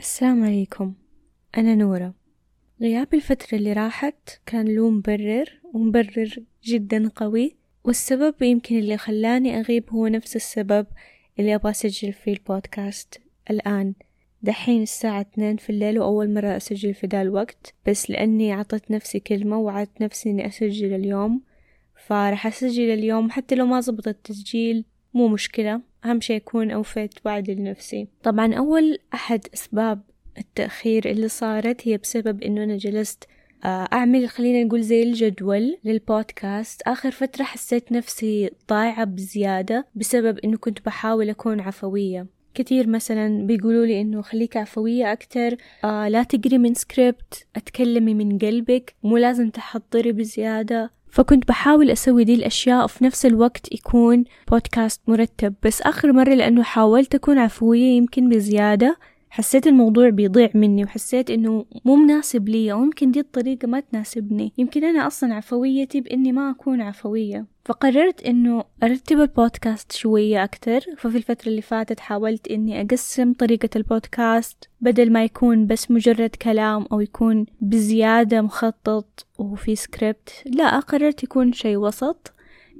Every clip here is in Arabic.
السلام عليكم، أنا نورة. غياب الفترة اللي راحت كان له مبرر ومبرر جدا قوي، والسبب يمكن اللي خلاني أغيب هو نفس السبب اللي أبغى أسجل فيه البودكاست الآن. دحين الساعة 2 في الليل وأول مرة أسجل في ذا الوقت، بس لأني عطت نفسي كلمة وعدت نفسي أني أسجل اليوم، فرح أسجل اليوم. حتى لو ما زبط التسجيل مو مشكلة، أهم شيء أكون أوفيت وعدي لنفسي. طبعا أول أحد أسباب التأخير اللي صارت هي بسبب أنه أنا جلست أعمل خلينا نقول زي الجدول للبودكاست. آخر فترة حسيت نفسي ضايعة بزيادة بسبب أنه كنت بحاول أكون عفوية. كثير مثلا بيقولوا لي انه خليك عفوية اكتر، لا تقري من سكريبت، اتكلمي من قلبك، مو لازم تحضري بزيادة. فكنت بحاول اسوي دي الاشياء وفي نفس الوقت يكون بودكاست مرتب. بس اخر مرة لانه حاولت اكون عفوية يمكن بزيادة، حسيت الموضوع بيضيع مني وحسيت انه مو مناسب لي، او يمكن دي الطريقة ما تناسبني، يمكن انا اصلا عفويتي باني ما اكون عفوية. فقررت انه ارتب البودكاست شوية اكتر. ففي الفترة اللي فاتت حاولت اني اقسم طريقة البودكاست، بدل ما يكون بس مجرد كلام او يكون بزيادة مخطط وفي سكريبت، لا، قررت يكون شيء وسط،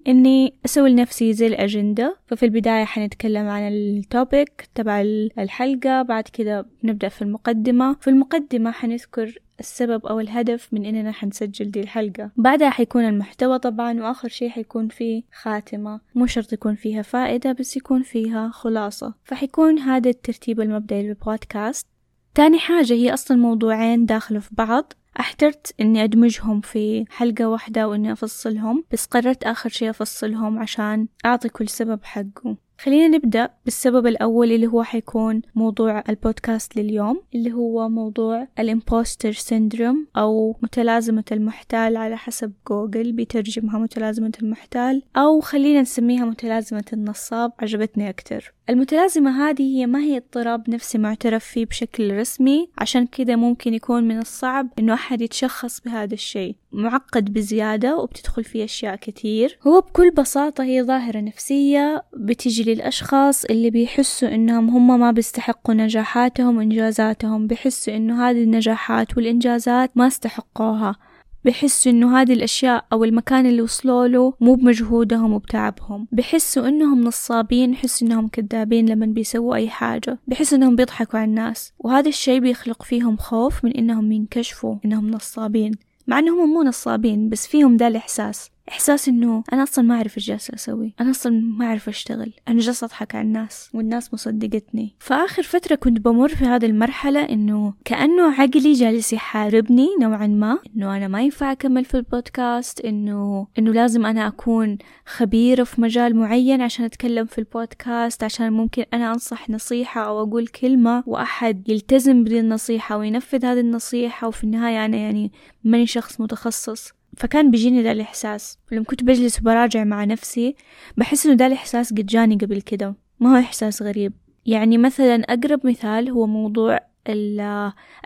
اني اسوي لنفسي زي الاجندة. ففي البداية حنتكلم عن التوبيك تبع الحلقة، بعد كده نبدأ في المقدمة. في المقدمة حنذكر السبب او الهدف من اننا حنسجل دي الحلقة، بعدها حيكون المحتوى طبعا، واخر شيء حيكون فيه خاتمة. مو شرط يكون فيها فائدة، بس يكون فيها خلاصة. فحيكون هذا الترتيب المبدئي للبودكاست. تاني حاجة هي اصلا موضوعين داخل في بعض، احترت اني ادمجهم في حلقة واحدة واني افصلهم، بس قررت اخر شيء افصلهم عشان اعطي كل سبب حقه. خلينا نبدأ بالسبب الاول اللي هو حيكون موضوع البودكاست لليوم، اللي هو موضوع الامبوستر سيندروم او متلازمة المحتال، على حسب جوجل بيترجمها متلازمة المحتال، او خلينا نسميها متلازمة النصاب، عجبتني اكتر. المتلازمة هذه هي ما هي اضطراب نفسي معترف فيه بشكل رسمي، عشان كده ممكن يكون من الصعب انه احد يتشخص بهذا الشيء، معقد بزيادة وبتدخل فيه اشياء كتير. هو بكل بساطة هي ظاهرة نفسية بتجي للاشخاص اللي بيحسوا انهم هم ما بيستحقوا نجاحاتهم وانجازاتهم، بيحسوا انه هذه النجاحات والانجازات ما استحقوها، بحسوا إنه هذه الأشياء أو المكان اللي وصلوا له مو بمجهودهم وبتعبهم، بحسوا إنهم نصابين، بحسوا إنهم كذابين لما بيسووا أي حاجة، بحسوا إنهم بيضحكوا على الناس، وهذا الشيء بيخلق فيهم خوف من إنهم ينكشفوا إنهم نصابين، مع إنهم مو نصابين، بس فيهم ده الإحساس، إحساس إنه أنا أصلا ما أعرف إيش جالسة أسوي، أنا أصلا ما أعرف أشتغل، أنا جالسة أضحك على الناس والناس مصدقتني. فآخر فترة كنت بمر في هذه المرحلة، إنه كأنه عقلي جالس يحاربني نوعا ما، إنه أنا ما ينفع أكمل في البودكاست، إنه لازم أنا أكون خبيرة في مجال معين عشان أتكلم في البودكاست، عشان ممكن أنا أنصح نصيحة أو أقول كلمة وأحد يلتزم بدي النصيحة وينفذ هذه النصيحة، وفي النهاية أنا يعني ماني شخص متخصص. فكان بيجيني ده الإحساس، ولما كنت بجلس براجع مع نفسي بحس إنه ده الإحساس قد جاني قبل كده، ما هو إحساس غريب. يعني مثلا أقرب مثال هو موضوع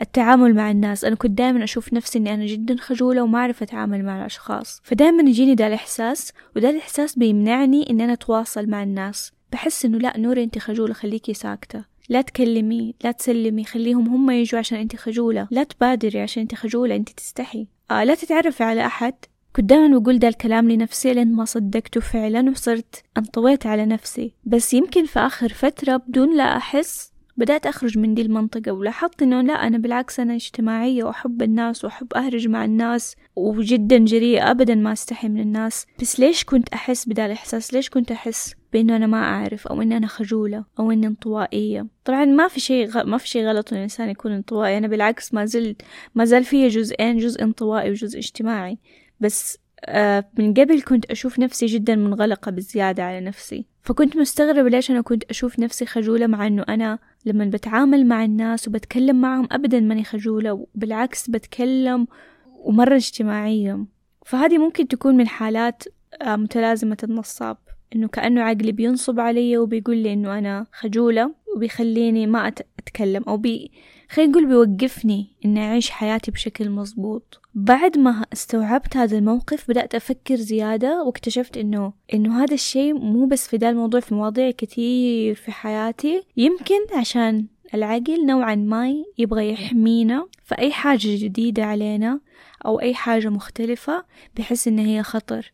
التعامل مع الناس. أنا كنت دائما أشوف نفسي إني أنا جدا خجولة وما أعرف أتعامل مع الأشخاص، فدائما يجيني ده الإحساس، وده الإحساس بيمنعني إن أنا أتواصل مع الناس. بحس إنه لا نوري، أنت خجولة، خليكي ساكتة، لا تكلمي، لا تسلمي، خليهم هم يجوا عشان أنت خجولة، لا تبادري عشان أنت خجولة، أنت تستحي، لا تتعرفي على أحد. كنت دائما أقول ده الكلام لنفسي لأن ما صدقته فعلا، وصرت انطويت على نفسي. بس يمكن في آخر فترة بدون لا أحس بدأت أخرج من دي المنطقة، ولاحظت إنه لا، أنا بالعكس أنا اجتماعية وأحب الناس وأحب أهرج مع الناس، وجدا جريئة، أبدا ما أستحي من الناس. بس ليش كنت أحس بدا الإحساس؟ ليش كنت أحس بأنه أنا ما أعرف، أو إن أنا خجولة، أو إن انطوائية؟ طبعا ما في شيء غلط إن الإنسان يكون انطوائي، أنا بالعكس ما زال فيه جزئين، جزء انطوائي وجزء اجتماعي. بس من قبل كنت أشوف نفسي جدا منغلقة بالزيادة على نفسي، فكنت مستغربة ليش أنا كنت أشوف نفسي خجولة، مع أنه أنا لما بتعامل مع الناس وبتكلم معهم أبدا ماني خجولة، وبالعكس بتكلم ومرة اجتماعية. فهذه ممكن تكون من حالات متلازمة النصاب، إنه كأنه عقلي بينصب علي وبيقول لي إنه أنا خجولة، وبيخليني ما أتكلم، أو خلينا نقول بيوقفني إني أعيش حياتي بشكل مظبوط. بعد ما استوعبت هذا الموقف بدأت أفكر زيادة، واكتشفت إنه هذا الشيء مو بس في ده الموضوع، في مواضيع كتير في حياتي. يمكن عشان العقل نوعا ما يبغى يحمينا، فأي حاجة جديدة علينا أو أي حاجة مختلفة بحس إن هي خطر،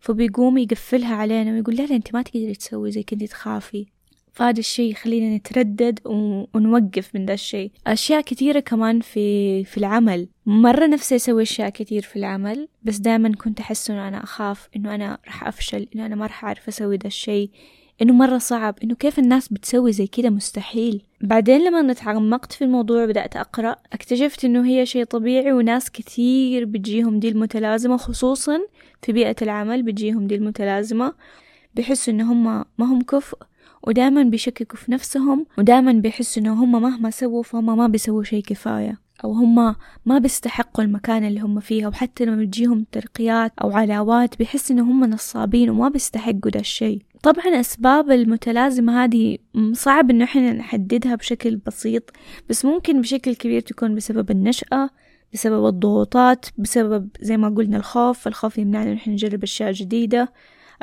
فبيقوم يقفلها علينا ويقول لا أنت ما تقدري تسوي زي كنتي تخافي. فهذا الشيء يخلينا نتردد ونوقف من ذا الشيء. أشياء كثيرة كمان في العمل، مرة نفسي أسوي أشياء كثير في العمل، بس دائما كنت أحس إنه أنا أخاف إنه أنا رح أفشل، إنه أنا ما رح أعرف أسوي ذا الشيء، إنه مرة صعب، إنه كيف الناس بتسوي زي كده مستحيل. بعدين لما تعمقت في الموضوع بدأت أقرأ، اكتشفت إنه هي شيء طبيعي، وناس كثير بتجيهم دي المتلازمة، خصوصا في بيئة العمل بتجيهم دي المتلازمة، بيحسوا إن هم ما هم كفء، ودائما بيشككوا في نفسهم، ودائما بيحسوا إن هم مهما سووا فهم ما بيسووا شيء كفاية، أو هم ما بيستحقوا المكان اللي هم فيها. وحتى لما بتجيهم ترقيات أو علاوات بيحس إن هم نصابين وما بيستحقوا ده الشيء. طبعا أسباب المتلازمة هذه صعب إنه إحنا نحددها بشكل بسيط، بس ممكن بشكل كبير تكون بسبب النشأة، بسبب الضغوطات، بسبب زي ما قلنا الخوف. الخوف يمنعنا إن إحنا نجرب أشياء جديدة،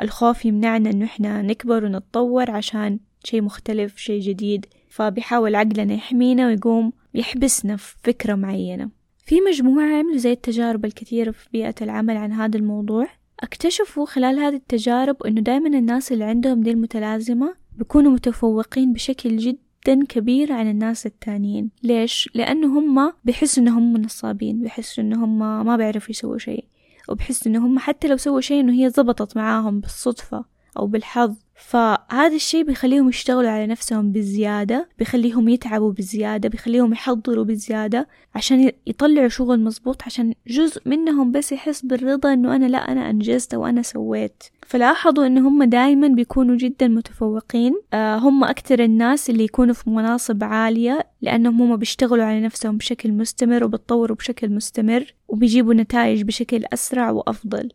الخوف يمنعنا إن إحنا نكبر ونتطور عشان شيء مختلف، شيء جديد، فبيحاول عقلنا يحمينا ويقوم يحبسنا في فكرة معينة. في مجموعة عملوا زي التجارب الكثيرة في بيئة العمل عن هذا الموضوع، اكتشفوا خلال هذه التجارب أنه دائما الناس اللي عندهم دي المتلازمة بيكونوا متفوقين بشكل جدا كبير عن الناس التانيين. ليش؟ لأنه هم بيحسوا أنهم نصابين، بيحسوا أنهم ما بيعرفوا يسووا شيء، وبيحسوا أنهم حتى لو سووا شيء أنه هي ضبطت معاهم بالصدفة أو بالحظ. فهذا الشيء بيخليهم يشتغلوا على نفسهم بزيادة، بيخليهم يتعبوا بزيادة، بيخليهم يحضروا بزيادة عشان يطلعوا شغل مزبوط، عشان جزء منهم بس يحس بالرضا إنه أنا لا أنا أنجزت وأنا سويت. فلاحظوا إن هم دائما بيكونوا جدا متفوقين، هم أكثر الناس اللي يكونوا في مناصب عالية، لأنهم هم بيشتغلوا على نفسهم بشكل مستمر وبيتطوروا بشكل مستمر وبيجيبوا نتائج بشكل أسرع وأفضل.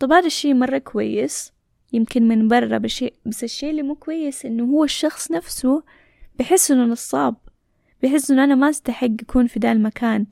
طب هذا الشيء مرة كويس يمكن من برا، بس الشيء اللي مو كويس انه هو الشخص نفسه بحس انه نصاب، بحس انه انا ما استحق يكون في ذا المكان.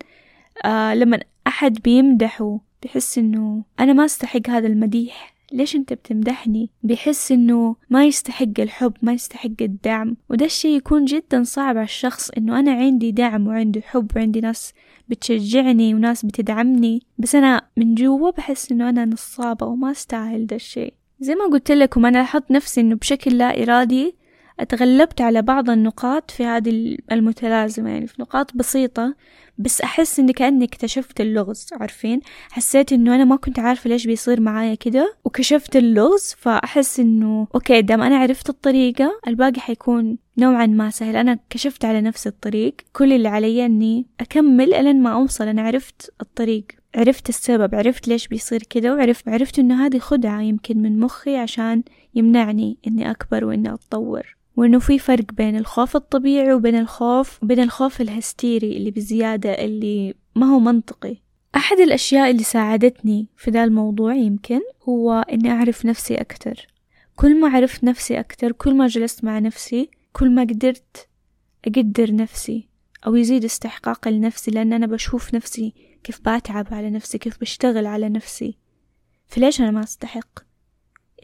لما احد بيمدحه بحس انه انا ما استحق هذا المديح، ليش انت بتمدحني؟ بحس انه ما يستحق الحب، ما يستحق الدعم، وده الشيء يكون جدا صعب على الشخص. انه انا عندي دعم وعندي حب وعندي ناس بتشجعني وناس بتدعمني، بس انا من جوا بحس انه انا نصابة وما استاهل ده الشيء. زي ما قلت لكم أنا لاحظت نفسي أنه بشكل لا إرادي أتغلبت على بعض النقاط في هذه المتلازمة، يعني في نقاط بسيطة، بس أحس إن كأني اكتشفت اللغز. عارفين، حسيت إنه أنا ما كنت عارفة ليش بيصير معايا كده، وكشفت اللغز، فأحس إنه أوكي دام أنا عرفت الطريقة الباقي حيكون نوعا ما سهل. أنا كشفت على نفسي الطريق، كل اللي علي إني أكمل لين ما أوصل. أنا عرفت الطريق، عرفت السبب، عرفت ليش بيصير كده، وعرفت إنه هذه خدعة يمكن من مخي عشان يمنعني إني أكبر وإني أتطور، وإنه في فرق بين الخوف الطبيعي وبين الخوف الهستيري اللي بزيادة، اللي ما هو منطقي. أحد الأشياء اللي ساعدتني في ذا الموضوع يمكن هو إني أعرف نفسي أكتر. كل ما عرفت نفسي أكتر، كل ما جلست مع نفسي، كل ما قدرت أقدر نفسي أو يزيد استحقاق لنفسي، لأن أنا بشوف نفسي كيف بتعب على نفسي، كيف بشتغل على نفسي، فليش أنا ما أستحق؟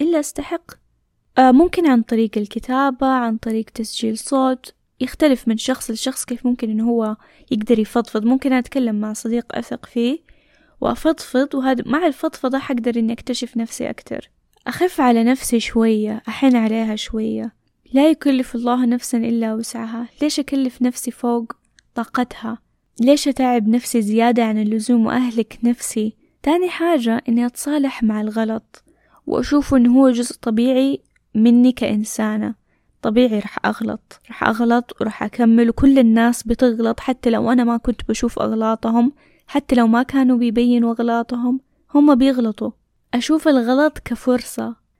إلا أستحق. ممكن عن طريق الكتابة، عن طريق تسجيل صوت، يختلف من شخص لشخص كيف ممكن إنه هو يقدر يفضفض. ممكن أتكلم مع صديق أثق فيه وأفضفض، وهذا مع الفضفضة حقدر إني أكتشف نفسي أكتر، أخف على نفسي شوية، أحن عليها شوية. لا يكلف الله نفسا إلا وسعها، ليش أكلف نفسي فوق طاقتها؟ ليش أتعب نفسي زيادة عن اللزوم وأهلك نفسي؟ تاني حاجة إني أتصالح مع الغلط وأشوف إنه هو جزء طبيعي مني كإنسانة. طبيعي رح أغلط ورح أكمل، وكل الناس بتغلط حتى لو أنا ما كنت بشوف أغلاطهم، حتى لو ما كانوا بيبينوا أغلاطهم هم بيغلطوا. أشوف الغلط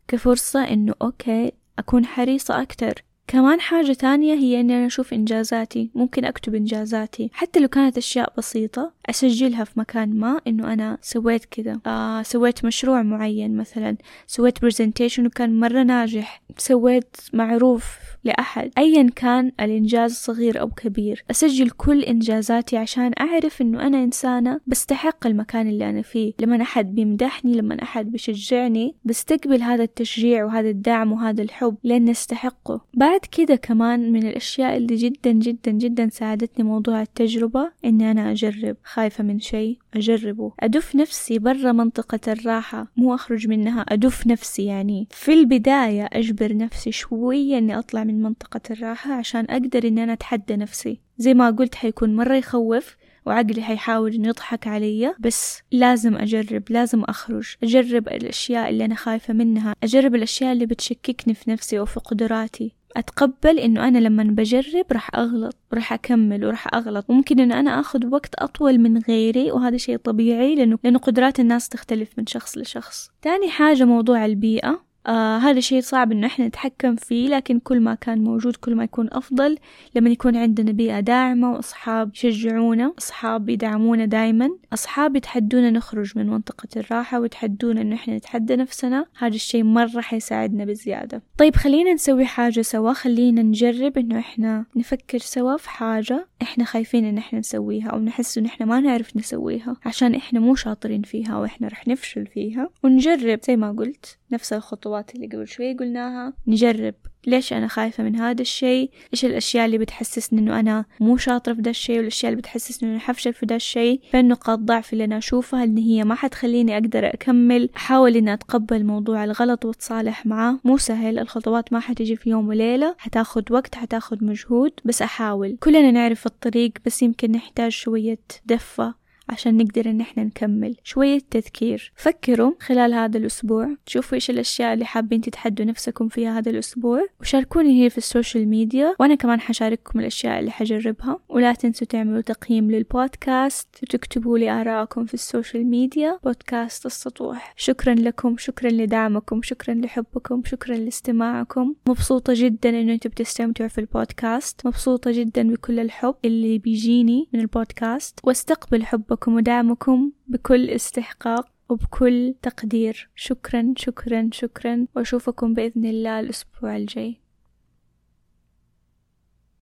كفرصة إنه أوكي أكون حريصة أكتر. كمان حاجة تانية هي إني أنا أشوف إنجازاتي، ممكن أكتب إنجازاتي حتى لو كانت أشياء بسيطة، أسجلها في مكان ما إنه أنا سويت كذا، سويت مشروع معين، مثلا سويت برزنتيشن وكان مرة ناجح، سويت معروف لأحد، أيا كان الإنجاز صغير أو كبير. أسجل كل إنجازاتي عشان أعرف إنه أنا إنسانة بستحق المكان اللي أنا فيه. لما أحد بيمدحني، لما أحد بيشجعني، بستقبل هذا التشجيع وهذا الدعم وهذا الحب لأن أستحقه. بعد كده كمان من الأشياء اللي جدا جدا جدا ساعدتني موضوع التجربة، إن أنا أجرب. خايفة من شيء أجربه، أدف نفسي برا منطقة الراحة، مو أخرج منها، أدف نفسي. يعني في البداية أجبر نفسي شوية أني أطلع من منطقة الراحة عشان أقدر أن أنا أتحدى نفسي. زي ما قلت حيكون مرة يخوف وعقلي حيحاول أن يضحك علي، بس لازم أجرب، لازم أخرج، أجرب الأشياء اللي أنا خايفة منها، أجرب الأشياء اللي بتشككني في نفسي وفي قدراتي. أتقبل إنه أنا لما بجرب راح أغلط وراح أكمل وراح أغلط، ممكن إنه أنا أخذ وقت أطول من غيري، وهذا شيء طبيعي لأنه قدرات الناس تختلف من شخص لشخص. تاني حاجة موضوع البيئة، هذا شيء صعب إنه إحنا نتحكم فيه، لكن كل ما كان موجود كل ما يكون أفضل. لما يكون عندنا بيئة داعمة وأصحاب يشجعونا، أصحاب يدعمونا دايما، أصحاب يتحدونا نخرج من منطقة الراحة ويتحدونا إنه إحنا نتحدى نفسنا، هذا الشيء مرة حيساعدنا بزيادة. طيب خلينا نسوي حاجة سوا، خلينا نجرب إنه إحنا نفكر سوا في حاجة إحنا خايفين إن إحنا نسويها أو نحس إن إحنا ما نعرف نسويها عشان إحنا مو شاطرين فيها وإحنا رح نفشل فيها، ونجرب زي ما قلت نفس الخطوات اللي قبل شوي قلناها. نجرب ليش أنا خايفة من هذا الشيء، إيش الأشياء اللي بتحسسني إنه أنا مو شاطرة في ده الشيء، والأشياء اللي بتحسسني إنه حفشل في ده الشيء، فين نقاط ضعف اللي أنا أشوفها إن هي ما حتخليني أقدر أكمل. أحاول إن أتقبل موضوع الغلط وأتصالح معه. مو سهل، الخطوات ما حتجي في يوم وليلة، حتاخد وقت، حتاخد مجهود، بس أحاول. كلنا نعرف الطريق، بس يمكن نحتاج شوية دفة عشان نقدر ان احنا نكمل، شوية تذكير. فكروا خلال هذا الاسبوع، شوفوا ايش الاشياء اللي حابين تتحدوا نفسكم فيها هذا الاسبوع، وشاركوني هي في السوشيال ميديا، وانا كمان حشارككم الاشياء اللي حجربها. ولا تنسوا تعملوا تقييم للبودكاست وتكتبوا لي آراءكم في السوشيال ميديا. بودكاست السطوح، شكرا لكم، شكرا لدعمكم، شكرا لحبكم، شكرا لاستماعكم. مبسوطة جدا انه انتوا بتستمتعوا في البودكاست، مبسوطة جدا بكل الحب اللي بيجيني من البودكاست، واستقبل حب ودعمكم بكل استحقاق وبكل تقدير. شكرا شكرا شكرا، واشوفكم بإذن الله الأسبوع الجاي.